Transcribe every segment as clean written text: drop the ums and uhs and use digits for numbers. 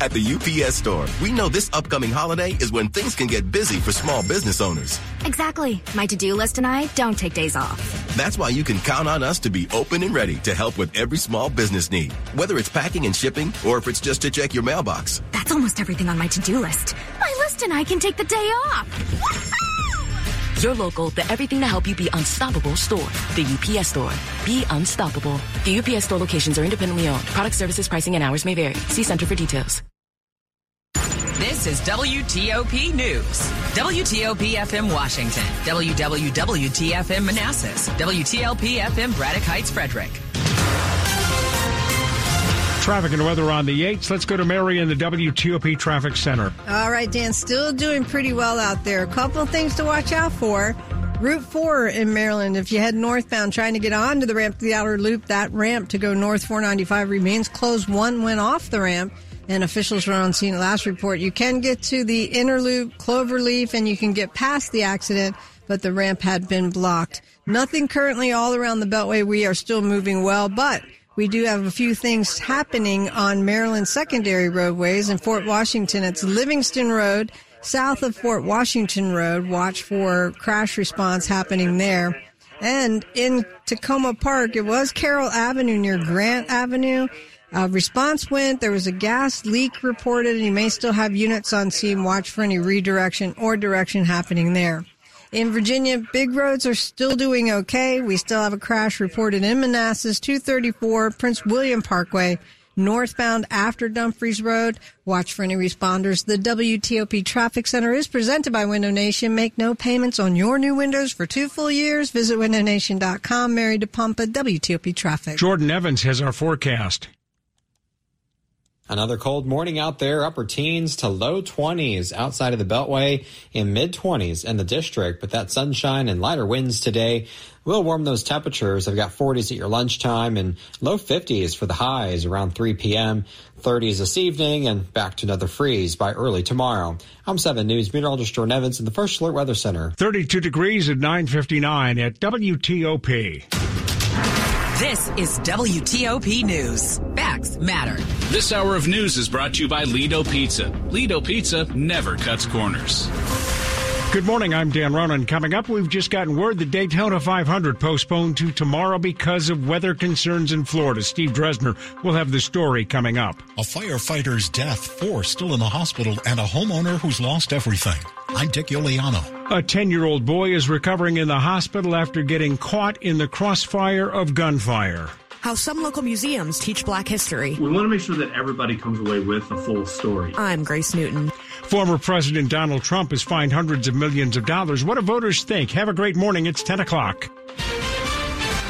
At the UPS store, we know this upcoming holiday is when things can get busy for small business owners. Exactly. My to-do list and I don't take days off. That's why you can count on us to be open and ready to help with every small business need, whether it's packing and shipping or if it's just to check your mailbox. That's almost everything on my to-do list. My list and I can take the day off. Woohoo! Your local, the everything to help you be unstoppable store. The UPS store. Be unstoppable. The UPS store locations are independently owned. Product, services, pricing, and hours may vary. See Center for details. This is WTOP News. WTOP FM Washington. WWWTFM Manassas. WTLP FM Braddock Heights, Frederick. Traffic and weather on the 8th. Let's go to Mary in the WTOP Traffic Center. All right, Dan, still doing pretty well out there. A couple of things to watch out for. Route 4 in Maryland, if you head northbound trying to get onto the ramp to the outer loop, that ramp to go north 495 remains closed. One went off the ramp, and officials were on scene last report. You can get to the inner loop, Cloverleaf, and you can get past the accident, but the ramp had been blocked. Nothing currently all around the Beltway. We are still moving well, but we do have a few things happening on Maryland secondary roadways. In Fort Washington, it's Livingston Road. South of Fort Washington Road, watch for crash response happening there. And in Tacoma Park, it was Carroll Avenue near Grant Avenue. Response went. There was a gas leak reported, and you may still have units on scene. Watch for any redirection or direction happening there. In Virginia, big roads are still doing okay. We still have a crash reported in Manassas, 234 Prince William Parkway, northbound after Dumfries Road. Watch for any responders. The WTOP Traffic Center is presented by Window Nation. Make no payments on your new windows for 2 full years. Visit windownation.com. Mary DePompa, WTOP Traffic. Jordan Evans has our forecast. Another cold morning out there, upper teens to low 20s outside of the Beltway and mid-20s in the district. But that sunshine and lighter winds today will warm those temperatures. I've got 40s at your lunchtime and low 50s for the highs around 3 p.m., 30s this evening, and back to another freeze by early tomorrow. I'm 7 News meteorologist Jordan Evans in the First Alert Weather Center. 32 degrees at 9:59 at WTOP. This is WTOP News. Facts matter. This hour of news is brought to you by Lido Pizza. Lido Pizza never cuts corners. Good morning. I'm Dan Ronan. Coming up, we've just gotten word the Daytona 500 postponed to tomorrow because of weather concerns in Florida. Steve Dresner will have the story coming up. A firefighter's death, 4 still in the hospital, and a homeowner who's lost everything. I'm Dick Iuliano. A 10-year-old boy is recovering in the hospital after getting caught in the crossfire of gunfire. How some local museums teach black history. We want to make sure that everybody comes away with the full story. I'm Grace Newton. Former President Donald Trump is fined hundreds of millions of dollars. What do voters think? Have a great morning. It's 10 o'clock.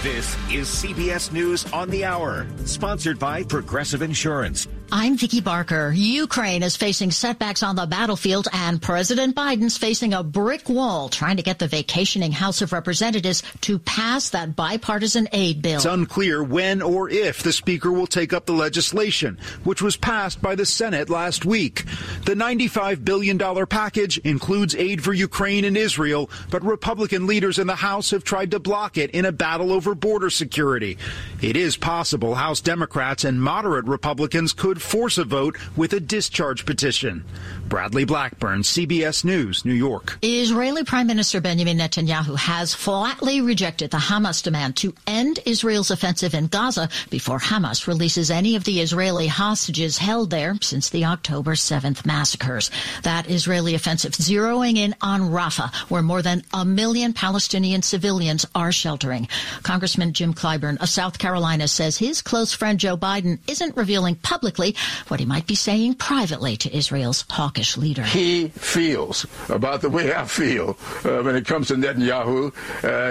This is CBS News on the Hour, sponsored by Progressive Insurance. I'm Vicki Barker. Ukraine is facing setbacks on the battlefield, and President Biden's facing a brick wall trying to get the vacationing House of Representatives to pass that bipartisan aid bill. It's unclear when or if the Speaker will take up the legislation, which was passed by the Senate last week. The $95 billion package includes aid for Ukraine and Israel, but Republican leaders in the House have tried to block it in a battle over border security. It is possible House Democrats and moderate Republicans could force a vote with a discharge petition. Bradley Blackburn, CBS News, New York. Israeli Prime Minister Benjamin Netanyahu has flatly rejected the Hamas demand to end Israel's offensive in Gaza before Hamas releases any of the Israeli hostages held there since the October 7th massacres. That Israeli offensive zeroing in on Rafah, where more than 1 million Palestinian civilians are sheltering. Congressman Jim Clyburn of South Carolina says his close friend Joe Biden isn't revealing publicly what he might be saying privately to Israel's hawkish leader. He feels about the way I feel when it comes to Netanyahu.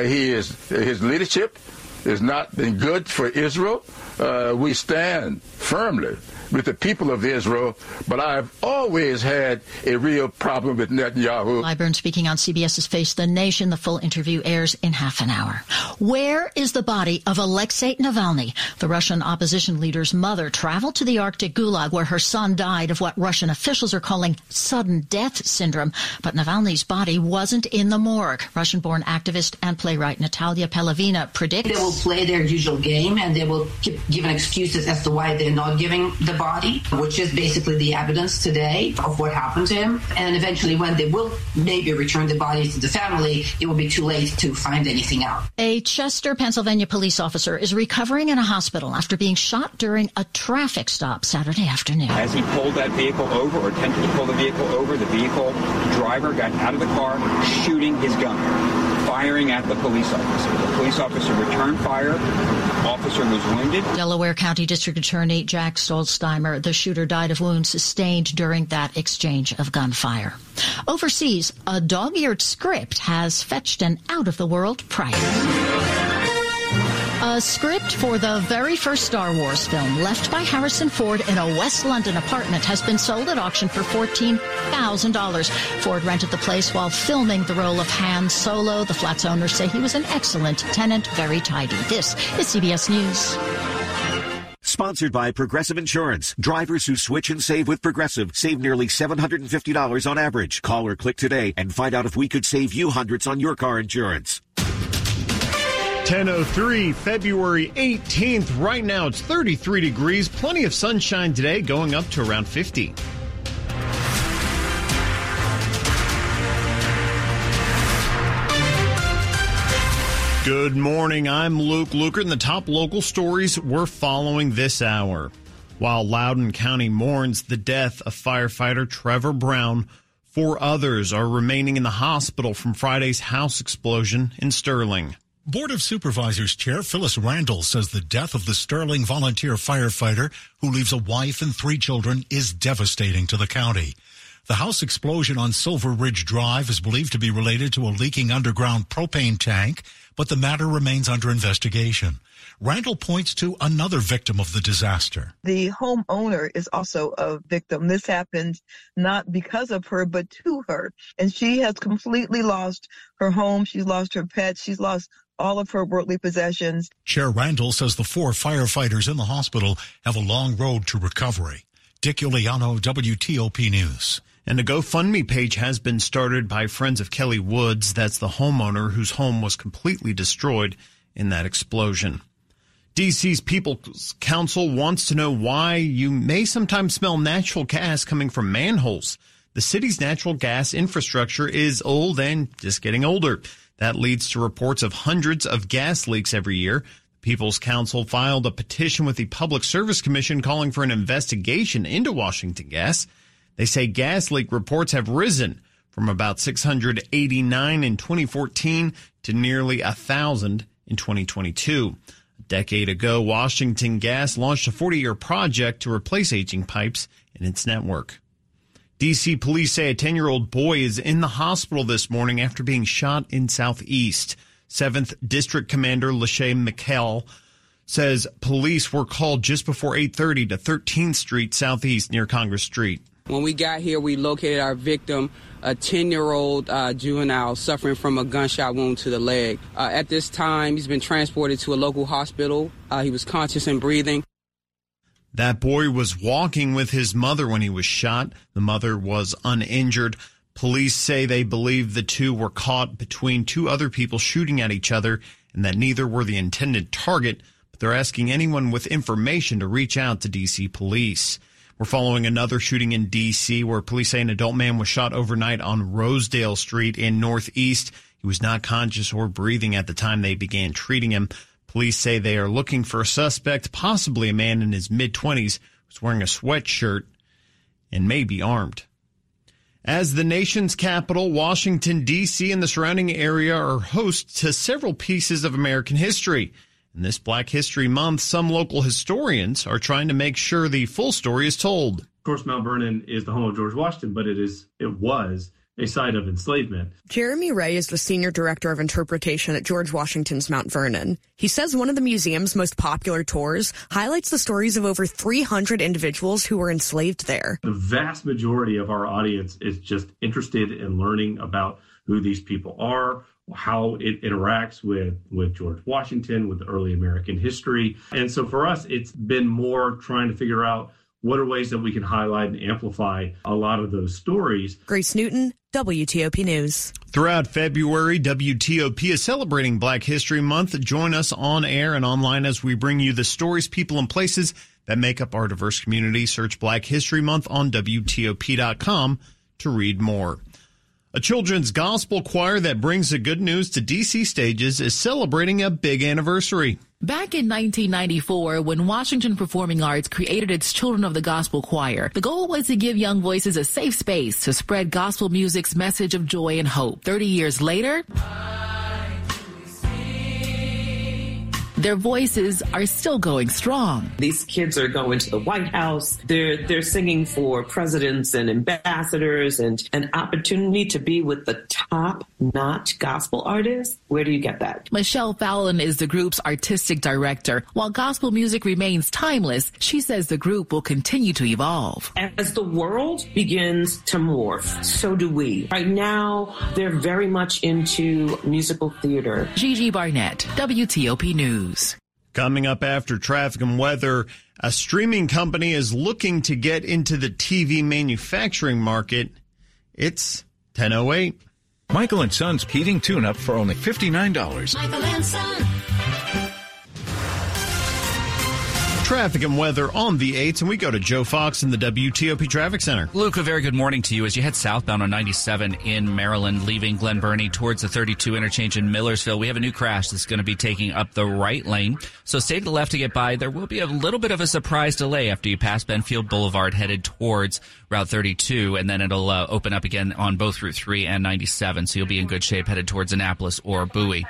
His leadership has not been good for Israel. we stand firmly with the people of Israel, but I've always had a real problem with Netanyahu. Liburn speaking on CBS's Face the Nation. The full interview airs in half an hour. Where is the body of Alexei Navalny? The Russian opposition leader's mother traveled to the Arctic Gulag where her son died of what Russian officials are calling sudden death syndrome, but Navalny's body wasn't in the morgue. Russian-born activist and playwright Natalia Pelovina predicts... They will play their usual game and they will keep giving excuses as to why they're not giving the body, which is basically the evidence today of what happened to him. And eventually when they will maybe return the body to the family, it will be too late to find anything out. A Chester, Pennsylvania police officer is recovering in a hospital after being shot during a traffic stop Saturday afternoon. As he pulled that vehicle over or attempted to pull the vehicle over, the vehicle driver got out of the car shooting his gun, firing at the police officer. The police officer returned fire. The officer was wounded. Delaware County District Attorney Jack Stolzheimer, the shooter died of wounds sustained during that exchange of gunfire. Overseas, a dog-eared script has fetched an out-of-the-world price. A script for the very first Star Wars film left by Harrison Ford in a West London apartment has been sold at auction for $14,000. Ford rented the place while filming the role of Han Solo. The flat's owners say he was an excellent tenant, very tidy. This is CBS News. Sponsored by Progressive Insurance. Drivers who switch and save with Progressive save nearly $750 on average. Call or click today and find out if we could save you hundreds on your car insurance. 10:03, February 18th. Right now, it's 33 degrees. Plenty of sunshine today, going up to around 50. Good morning. I'm Luke Lukert, and the top local stories we're following this hour. While Loudoun County mourns the death of firefighter Trevor Brown, four others are remaining in the hospital from Friday's house explosion in Sterling. Board of Supervisors Chair Phyllis Randall says the death of the Sterling volunteer firefighter who leaves a wife and three children is devastating to the county. The house explosion on Silver Ridge Drive is believed to be related to a leaking underground propane tank, but the matter remains under investigation. Randall points to another victim of the disaster. The homeowner is also a victim. This happened not because of her, but to her. And she has completely lost her home. She's lost her pets. She's lost all of her worldly possessions. Chair Randall says the four firefighters in the hospital have a long road to recovery. Dick Iuliano, WTOP News. And a GoFundMe page has been started by Friends of Kelly Woods. That's the homeowner whose home was completely destroyed in that explosion. D.C.'s People's Council wants to know why you may sometimes smell natural gas coming from manholes. The city's natural gas infrastructure is old and just getting older. That leads to reports of hundreds of gas leaks every year. The People's Council filed a petition with the Public Service Commission calling for an investigation into Washington Gas. They say gas leak reports have risen from about 689 in 2014 to nearly 1,000 in 2022. A decade ago, Washington Gas launched a 40-year project to replace aging pipes in its network. D.C. police say a 10-year-old boy is in the hospital this morning after being shot in Southeast. 7th District Commander Lachey McHale says police were called just before 8:30 to 13th Street Southeast near Congress Street. When we got here, we located our victim, a 10-year-old juvenile suffering from a gunshot wound to the leg. At this time, he's been transported to a local hospital. He was conscious and breathing. That boy was walking with his mother when he was shot. The mother was uninjured. Police say they believe the two were caught between two other people shooting at each other and that neither were the intended target. But they're asking anyone with information to reach out to D.C. police. We're following another shooting in D.C. where police say an adult man was shot overnight on Rosedale Street in Northeast. He was not conscious or breathing at the time they began treating him. Police say they are looking for a suspect, possibly a man in his mid-20s who's wearing a sweatshirt and may be armed. As the nation's capital, Washington, D.C. and the surrounding area are host to several pieces of American history. In this Black History Month, some local historians are trying to make sure the full story is told. Of course, Mount Vernon is the home of George Washington, but it was a side of enslavement. Jeremy Ray is the senior director of interpretation at George Washington's Mount Vernon. He says one of the museum's most popular tours highlights the stories of over 300 individuals who were enslaved there. The vast majority of our audience is just interested in learning about who these people are, how it interacts with George Washington, with early American history. And so for us, it's been more trying to figure out what are ways that we can highlight and amplify a lot of those stories. Grace Newton, WTOP News. Throughout February, WTOP is celebrating Black History Month. Join us on air and online as we bring you the stories, people, and places that make up our diverse community. Search Black History Month on WTOP.com to read more. A children's gospel choir that brings the good news to D.C. stages is celebrating a big anniversary. Back in 1994, when Washington Performing Arts created its Children of the Gospel Choir, the goal was to give young voices a safe space to spread gospel music's message of joy and hope. 30 years later, their voices are still going strong. These kids are going to the White House. They're singing for presidents and ambassadors, and an opportunity to be with the top-notch gospel artists. Where do you get that? Michelle Fallon is the group's artistic director. While gospel music remains timeless, she says the group will continue to evolve. As the world begins to morph, so do we. Right now, they're very much into musical theater. Gigi Barnett, WTOP News. Coming up after traffic and weather, a streaming company is looking to get into the TV manufacturing market. It's 10:08. Michael and Son's heating tune-up for only $59. Michael and Son. Traffic and weather on the 8th, and we go to Joe Fox in the WTOP Traffic Center. Luke, a very good morning to you as you head southbound on 97 in Maryland, leaving Glen Burnie towards the 32 interchange in Millersville. We have a new crash that's going to be taking up the right lane, so stay to the left to get by. There will be a little bit of a surprise delay after you pass Benfield Boulevard headed towards Route 32, and then it'll open up again on both Route 3 and 97, so you'll be in good shape headed towards Annapolis or Bowie.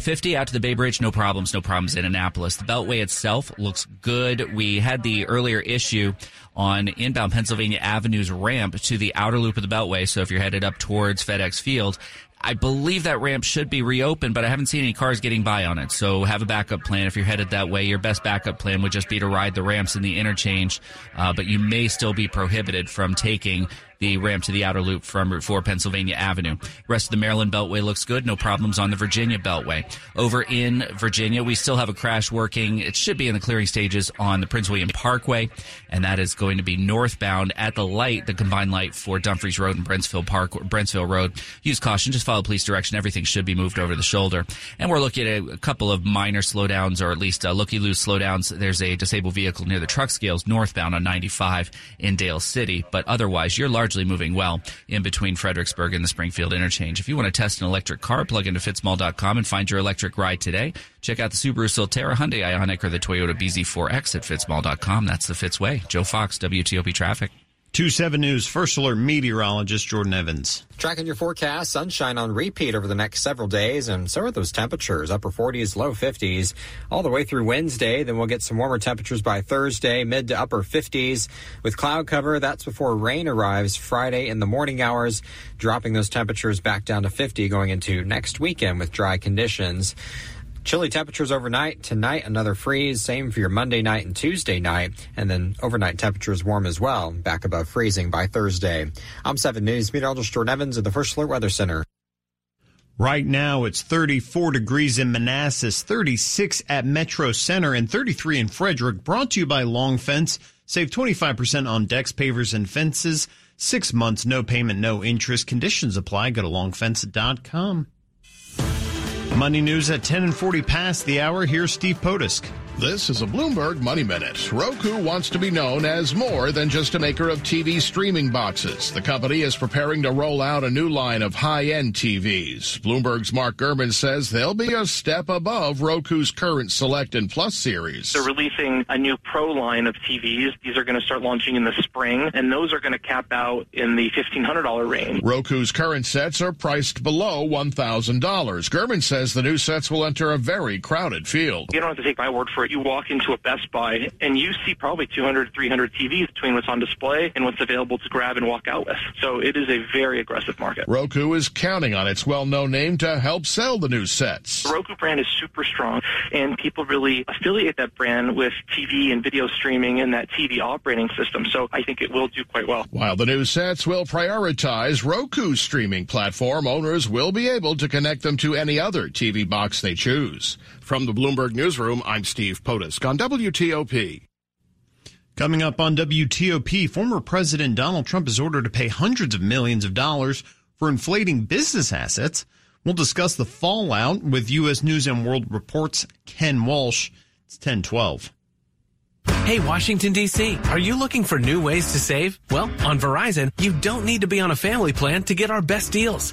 50 out to the Bay Bridge, no problems in Annapolis. The Beltway itself looks good. We had the earlier issue on inbound Pennsylvania Avenue's ramp to the outer loop of the Beltway. So if you're headed up towards FedEx Field, I believe that ramp should be reopened, but I haven't seen any cars getting by on it. So have a backup plan if you're headed that way. Your best backup plan would just be to ride the ramps in the interchange, but you may still be prohibited from taking the ramp to the outer loop from Route 4 Pennsylvania Avenue. Rest of the Maryland Beltway looks good. No problems on the Virginia Beltway. Over in Virginia, we still have a crash working. It should be in the clearing stages on the Prince William Parkway, and that is going to be northbound at the light, the combined light for Dumfries Road and Brentsville Road. Use caution. Just follow police direction. Everything should be moved over the shoulder. And we're looking at a couple of minor slowdowns, or at least looky-loose slowdowns. There's a disabled vehicle near the truck scales northbound on 95 in Dale City, but otherwise, you're largely moving well in between Fredericksburg and the Springfield Interchange. If you want to test an electric car, plug into fitzmall.com and find your electric ride today. Check out the Subaru Solterra, Hyundai Ioniq, or the Toyota BZ4X at fitzmall.com. That's the Fitz way. Joe Fox, WTOP Traffic. 2-7 News First Alert meteorologist Jordan Evans. Tracking your forecast, sunshine on repeat over the next several days, and so are those temperatures, upper 40s, low 50s, all the way through Wednesday. Then we'll get some warmer temperatures by Thursday, mid to upper 50s. With cloud cover, that's before rain arrives Friday in the morning hours, dropping those temperatures back down to 50 going into next weekend with dry conditions. Chilly temperatures overnight. Tonight, another freeze. Same for your Monday night and Tuesday night. And then overnight temperatures warm as well, back above freezing by Thursday. I'm 7 News meteorologist Jordan Evans at the First Alert Weather Center. Right now, it's 34 degrees in Manassas, 36 at Metro Center, and 33 in Frederick. Brought to you by Long Fence. Save 25% on decks, pavers, and fences. 6 months, no payment, no interest. Conditions apply. Go to longfence.com. Money news at 10:40 past the hour. Here's Steve Potisk. This is a Bloomberg Money Minute. Roku wants to be known as more than just a maker of TV streaming boxes. The company is preparing to roll out a new line of high-end TVs. Bloomberg's Mark Gurman says they'll be a step above Roku's current Select and Plus series. They're releasing a new Pro line of TVs. These are going to start launching in the spring, and those are going to cap out in the $1,500 range. Roku's current sets are priced below $1,000. Gurman says the new sets will enter a very crowded field. You don't have to take my word for it. Walmart, you walk into a Best Buy, and you see probably 200, 300 TVs between what's on display and what's available to grab and walk out with. So it is a very aggressive market. Roku is counting on its well-known name to help sell the new sets. The Roku brand is super strong, and people really affiliate that brand with TV and video streaming and that TV operating system. So I think it will do quite well. While the new sets will prioritize Roku's streaming platform, owners will be able to connect them to any other TV box they choose. From the Bloomberg Newsroom, I'm Steve Potisk on WTOP. Coming up on WTOP, former President Donald Trump is ordered to pay hundreds of millions of dollars for inflating business assets. We'll discuss the fallout with U.S. News and World Report's Ken Walsh. It's 10:12. Hey, Washington, D.C., are you looking for new ways to save? Well, on Verizon, you don't need to be on a family plan to get our best deals.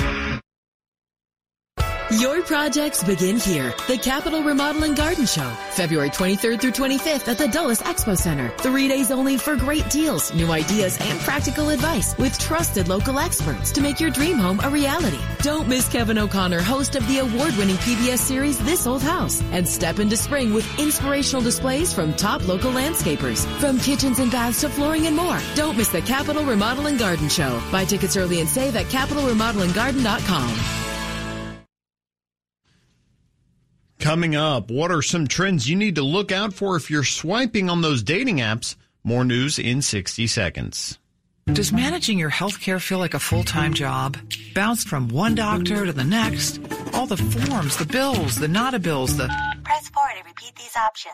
Your projects begin here. The Capital Remodeling Garden Show, February 23rd through 25th at the Dulles Expo Center. 3 days only for great deals, new ideas, and practical advice with trusted local experts to make your dream home a reality. Don't miss Kevin O'Connor, host of the award-winning PBS series This Old House, and step into spring with inspirational displays from top local landscapers. From kitchens and baths to flooring and more, don't miss the Capital Remodeling Garden Show. Buy tickets early and save at capitalremodelinggarden.com. Coming up, what are some trends you need to look out for if you're swiping on those dating apps? More news in 60 seconds. Does managing your health care feel like a full-time job? Bounced from one doctor to the next? All the forms, the bills, the not a bills, the... Press 4 to repeat these options.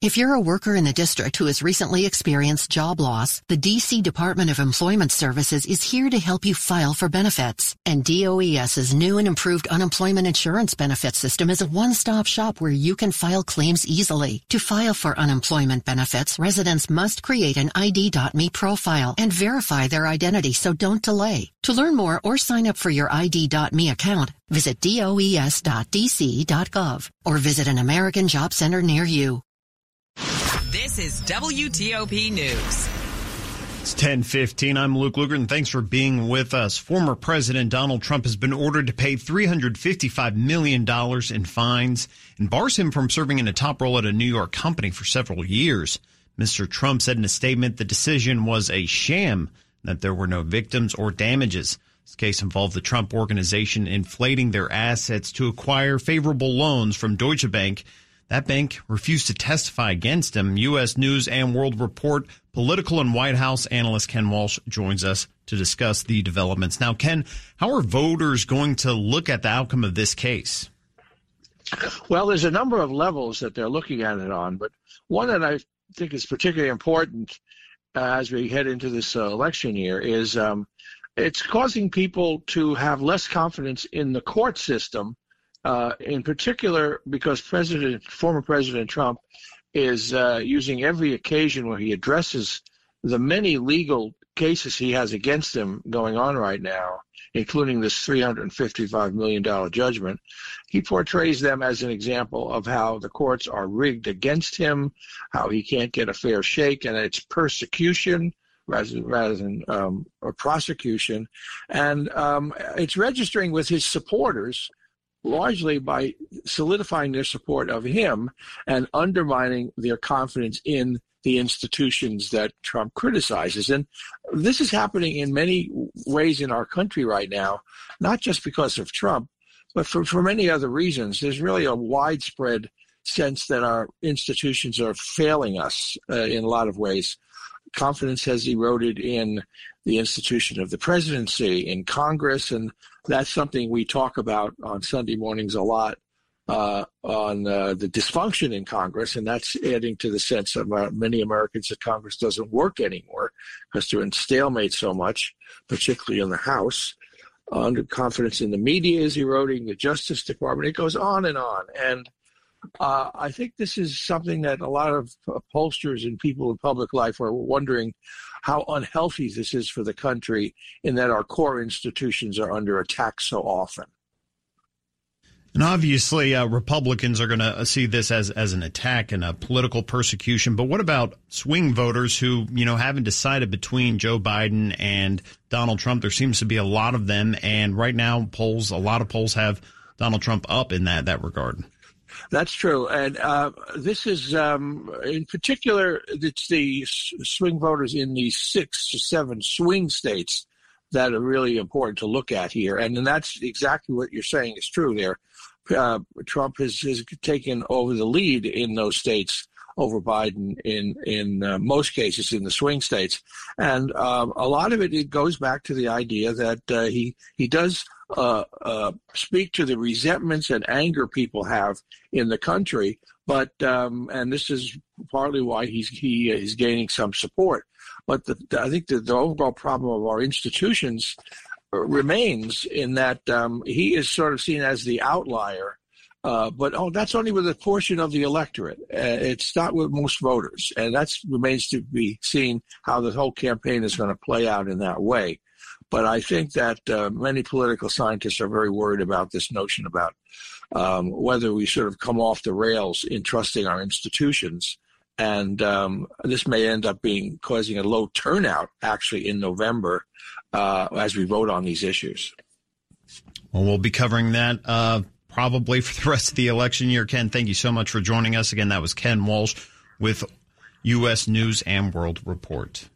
If you're a worker in the district who has recently experienced job loss, the D.C. Department of Employment Services is here to help you file for benefits. And DOES's new and improved unemployment insurance benefit system is a one-stop shop where you can file claims easily. To file for unemployment benefits, residents must create an ID.me profile and verify their identity, so don't delay. To learn more or sign up for your ID.me account, visit does.dc.gov or visit an American Job Center near you. This is WTOP News. It's 10:15. I'm Luke Luger, and thanks for being with us. Former President Donald Trump has been ordered to pay $355 million in fines and bars him from serving in a top role at a New York company for several years. Mr. Trump said in a statement the decision was a sham, that there were no victims or damages. This case involved the Trump Organization inflating their assets to acquire favorable loans from Deutsche Bank. That bank refused to testify against him. U.S. News and World Report political and White House analyst Ken Walsh joins us to discuss the developments. Now, Ken, how are voters going to look at the outcome of this case? Well, there's a number of levels that they're looking at it on, but one that I think is particularly important as we head into this election year is it's causing people to have less confidence in the court system. In particular, because former President Trump is using every occasion where he addresses the many legal cases he has against him going on right now, including this $355 million judgment. He portrays them as an example of how the courts are rigged against him, how he can't get a fair shake, and it's persecution rather than a prosecution. And it's registering with his supporters largely by solidifying their support of him and undermining their confidence in the institutions that Trump criticizes. And this is happening in many ways in our country right now, not just because of Trump, but for many other reasons. There's really a widespread sense that our institutions are failing us in a lot of ways. Confidence has eroded in the institution of the presidency, in Congress, and that's something we talk about on Sunday mornings a lot, on the dysfunction in Congress, and that's adding to the sense of many Americans that Congress doesn't work anymore because they're in stalemate so much, particularly in the House. Confidence in the media is eroding, the Justice Department, it goes on. And I think this is something that a lot of pollsters and people in public life are wondering how unhealthy this is for the country, in that our core institutions are under attack so often. And obviously, Republicans are going to see this as an attack and a political persecution. But what about swing voters who, you know, haven't decided between Joe Biden and Donald Trump? There seems to be a lot of them. And right now, a lot of polls have Donald Trump up in that regard. That's true. And this is, in particular, it's the swing voters in the 6 to 7 swing states that are really important to look at here. And that's exactly what you're saying is true there. Trump has taken over the lead in those states over Biden in most cases in the swing states. And a lot of it goes back to the idea that he does speak to the resentments and anger people have in the country, but and this is partly why he's gaining some support. But I think the overall problem of our institutions remains in that he is sort of seen as the outlier, but that's only with a portion of the electorate. It's not with most voters, and that remains to be seen how the whole campaign is going to play out in that way. But I think that many political scientists are very worried about this notion about whether we sort of come off the rails in trusting our institutions. And this may end up causing a low turnout, actually, in November as we vote on these issues. Well, we'll be covering that probably for the rest of the election year. Ken, thank you so much for joining us. Again, that was Ken Walsh with U.S. News and World Report.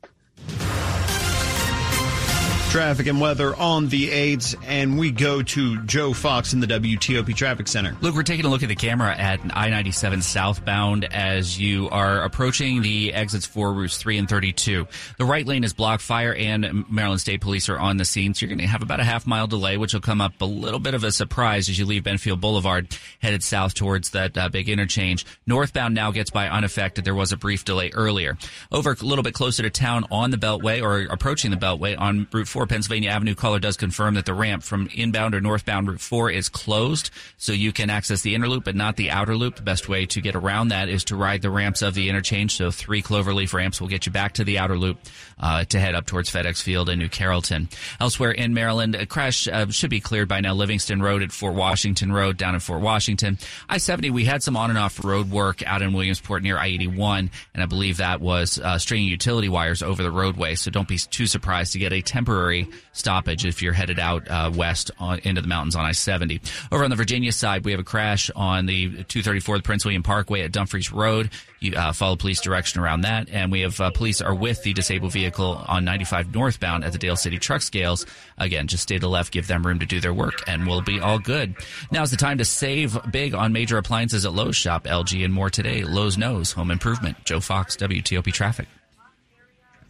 Traffic and weather on the 8s, and we go to Joe Fox in the WTOP Traffic Center. Luke, we're taking a look at the camera at I-97 southbound as you are approaching the exits for routes 3 and 32. The right lane is blocked. Fire and Maryland State Police are on the scene, so you're going to have about a half-mile delay, which will come up a little bit of a surprise as you leave Benfield Boulevard, headed south towards that big interchange. Northbound now gets by unaffected. There was a brief delay earlier. Over a little bit closer to town on the Beltway, or approaching the Beltway on Route 4, Pennsylvania Avenue, caller does confirm that the ramp from inbound or northbound Route 4 is closed, so you can access the inner loop but not the outer loop. The best way to get around that is to ride the ramps of the interchange, so 3 cloverleaf ramps will get you back to the outer loop to head up towards FedEx Field and New Carrollton. Elsewhere in Maryland, a crash should be cleared by now. Livingston Road at Fort Washington Road down in Fort Washington. I-70, we had some on and off road work out in Williamsport near I-81, and I believe that was stringing utility wires over the roadway, so don't be too surprised to get a temporary stoppage if you're headed out west into the mountains on I-70. Over on the Virginia side, we have a crash on the 234 Prince William Parkway at Dumfries Road. You follow police direction around that, and we have police are with the disabled vehicle on 95 northbound at the Dale City Truck Scales. Again, just stay to the left, give them room to do their work, and we'll be all good. Now's the time to save big on major appliances at Lowe's. Shop LG and more today. Lowe's knows home improvement. Joe Fox, WTOP Traffic.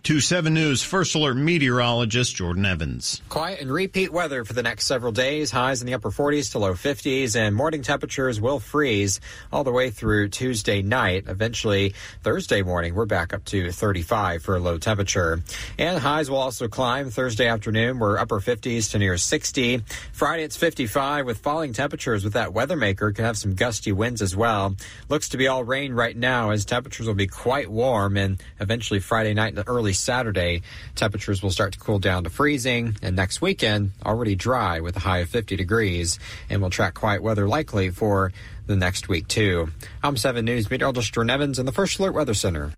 27 News First Alert meteorologist Jordan Evans. Quiet and repeat weather for the next several days. Highs in the upper 40s to low 50s, and morning temperatures will freeze all the way through Tuesday night. Eventually, Thursday morning, we're back up to 35 for a low temperature. And highs will also climb Thursday afternoon. We're upper 50s to near 60. Friday, it's 55 with falling temperatures with that weather maker. Could have some gusty winds as well. Looks to be all rain right now as temperatures will be quite warm, and eventually Friday night and early Saturday, temperatures will start to cool down to freezing, and next weekend already dry with a high of 50 degrees, and we'll track quiet weather likely for the next week too. I'm 7 News meteorologist Jordan Evans in the First Alert Weather Center.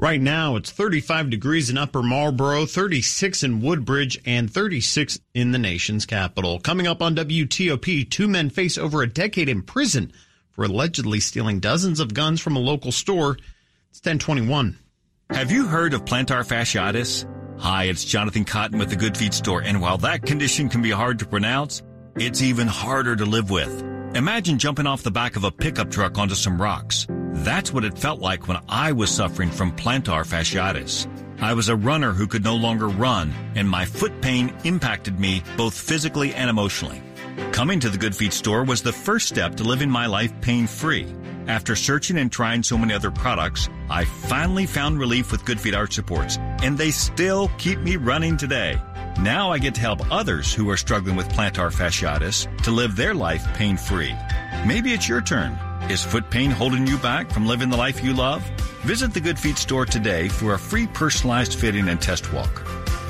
Right now, it's 35 degrees in Upper Marlboro, 36 in Woodbridge, and 36 in the nation's capital. Coming up on WTOP, two men face over a decade in prison for allegedly stealing dozens of guns from a local store. It's 1021. Have you heard of plantar fasciitis? Hi, it's Jonathan Cotton with the Good Feet store, and while that condition can be hard to pronounce, it's even harder to live with. Imagine jumping off the back of a pickup truck onto some rocks. That's what it felt like when I was suffering from plantar fasciitis. I was a runner who could no longer run, and my foot pain impacted me both physically and emotionally. Coming to the Good Feet store was the first step to living my life pain-free. After searching and trying so many other products, I finally found relief with Good Feet arch supports, and they still keep me running today. Now I get to help others who are struggling with plantar fasciitis to live their life pain-free. Maybe it's your turn. Is foot pain holding you back from living the life you love? Visit the Good Feet store today for a free personalized fitting and test walk.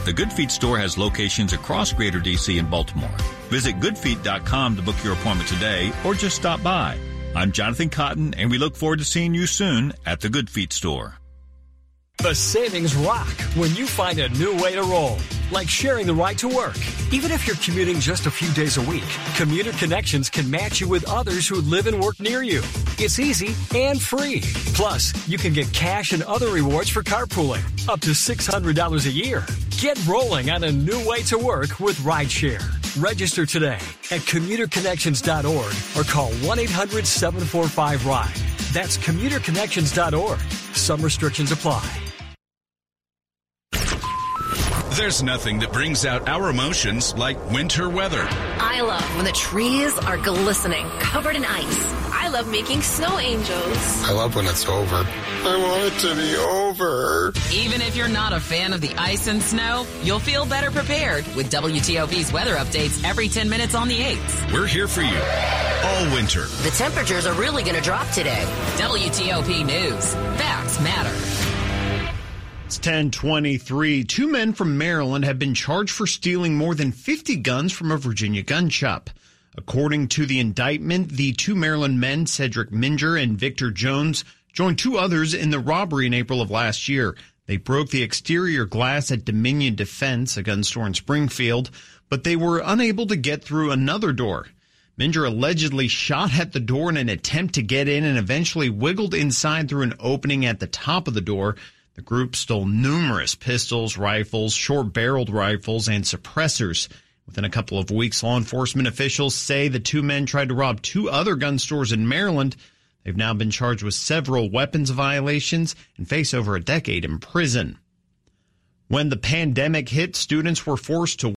The Good Feet store has locations across Greater D.C. and Baltimore. Visit goodfeet.com to book your appointment today or just stop by. I'm Jonathan Cotton, and we look forward to seeing you soon at the Good Feet store. The savings rock when you find a new way to roll, like sharing the ride to work. Even if you're commuting just a few days a week, Commuter Connections can match you with others who live and work near you. It's easy and free. Plus, you can get cash and other rewards for carpooling, up to $600 a year. Get rolling on a new way to work with rideshare. Register today at commuterconnections.org or call 1-800-745-RIDE. That's commuterconnections.org. Some restrictions apply. There's nothing that brings out our emotions like winter weather. I love when the trees are glistening, covered in ice. I love making snow angels. I love when it's over. I want it to be over. Even if you're not a fan of the ice and snow, you'll feel better prepared with WTOP's weather updates every 10 minutes on the 8th. We're here for you all winter. The temperatures are really going to drop today. WTOP News. Facts matter. It's 10:23. Two men from Maryland have been charged for stealing more than 50 guns from a Virginia gun shop. According to the indictment, the two Maryland men, Cedric Minger and Victor Jones, joined two others in the robbery in April of last year. They broke the exterior glass at Dominion Defense, a gun store in Springfield, but they were unable to get through another door. Minger allegedly shot at the door in an attempt to get in and eventually wiggled inside through an opening at the top of the door. The group stole numerous pistols, rifles, short-barreled rifles, and suppressors. Within a couple of weeks, law enforcement officials say the two men tried to rob two other gun stores in Maryland. They've now been charged with several weapons violations and face over a decade in prison. When the pandemic hit, students were forced to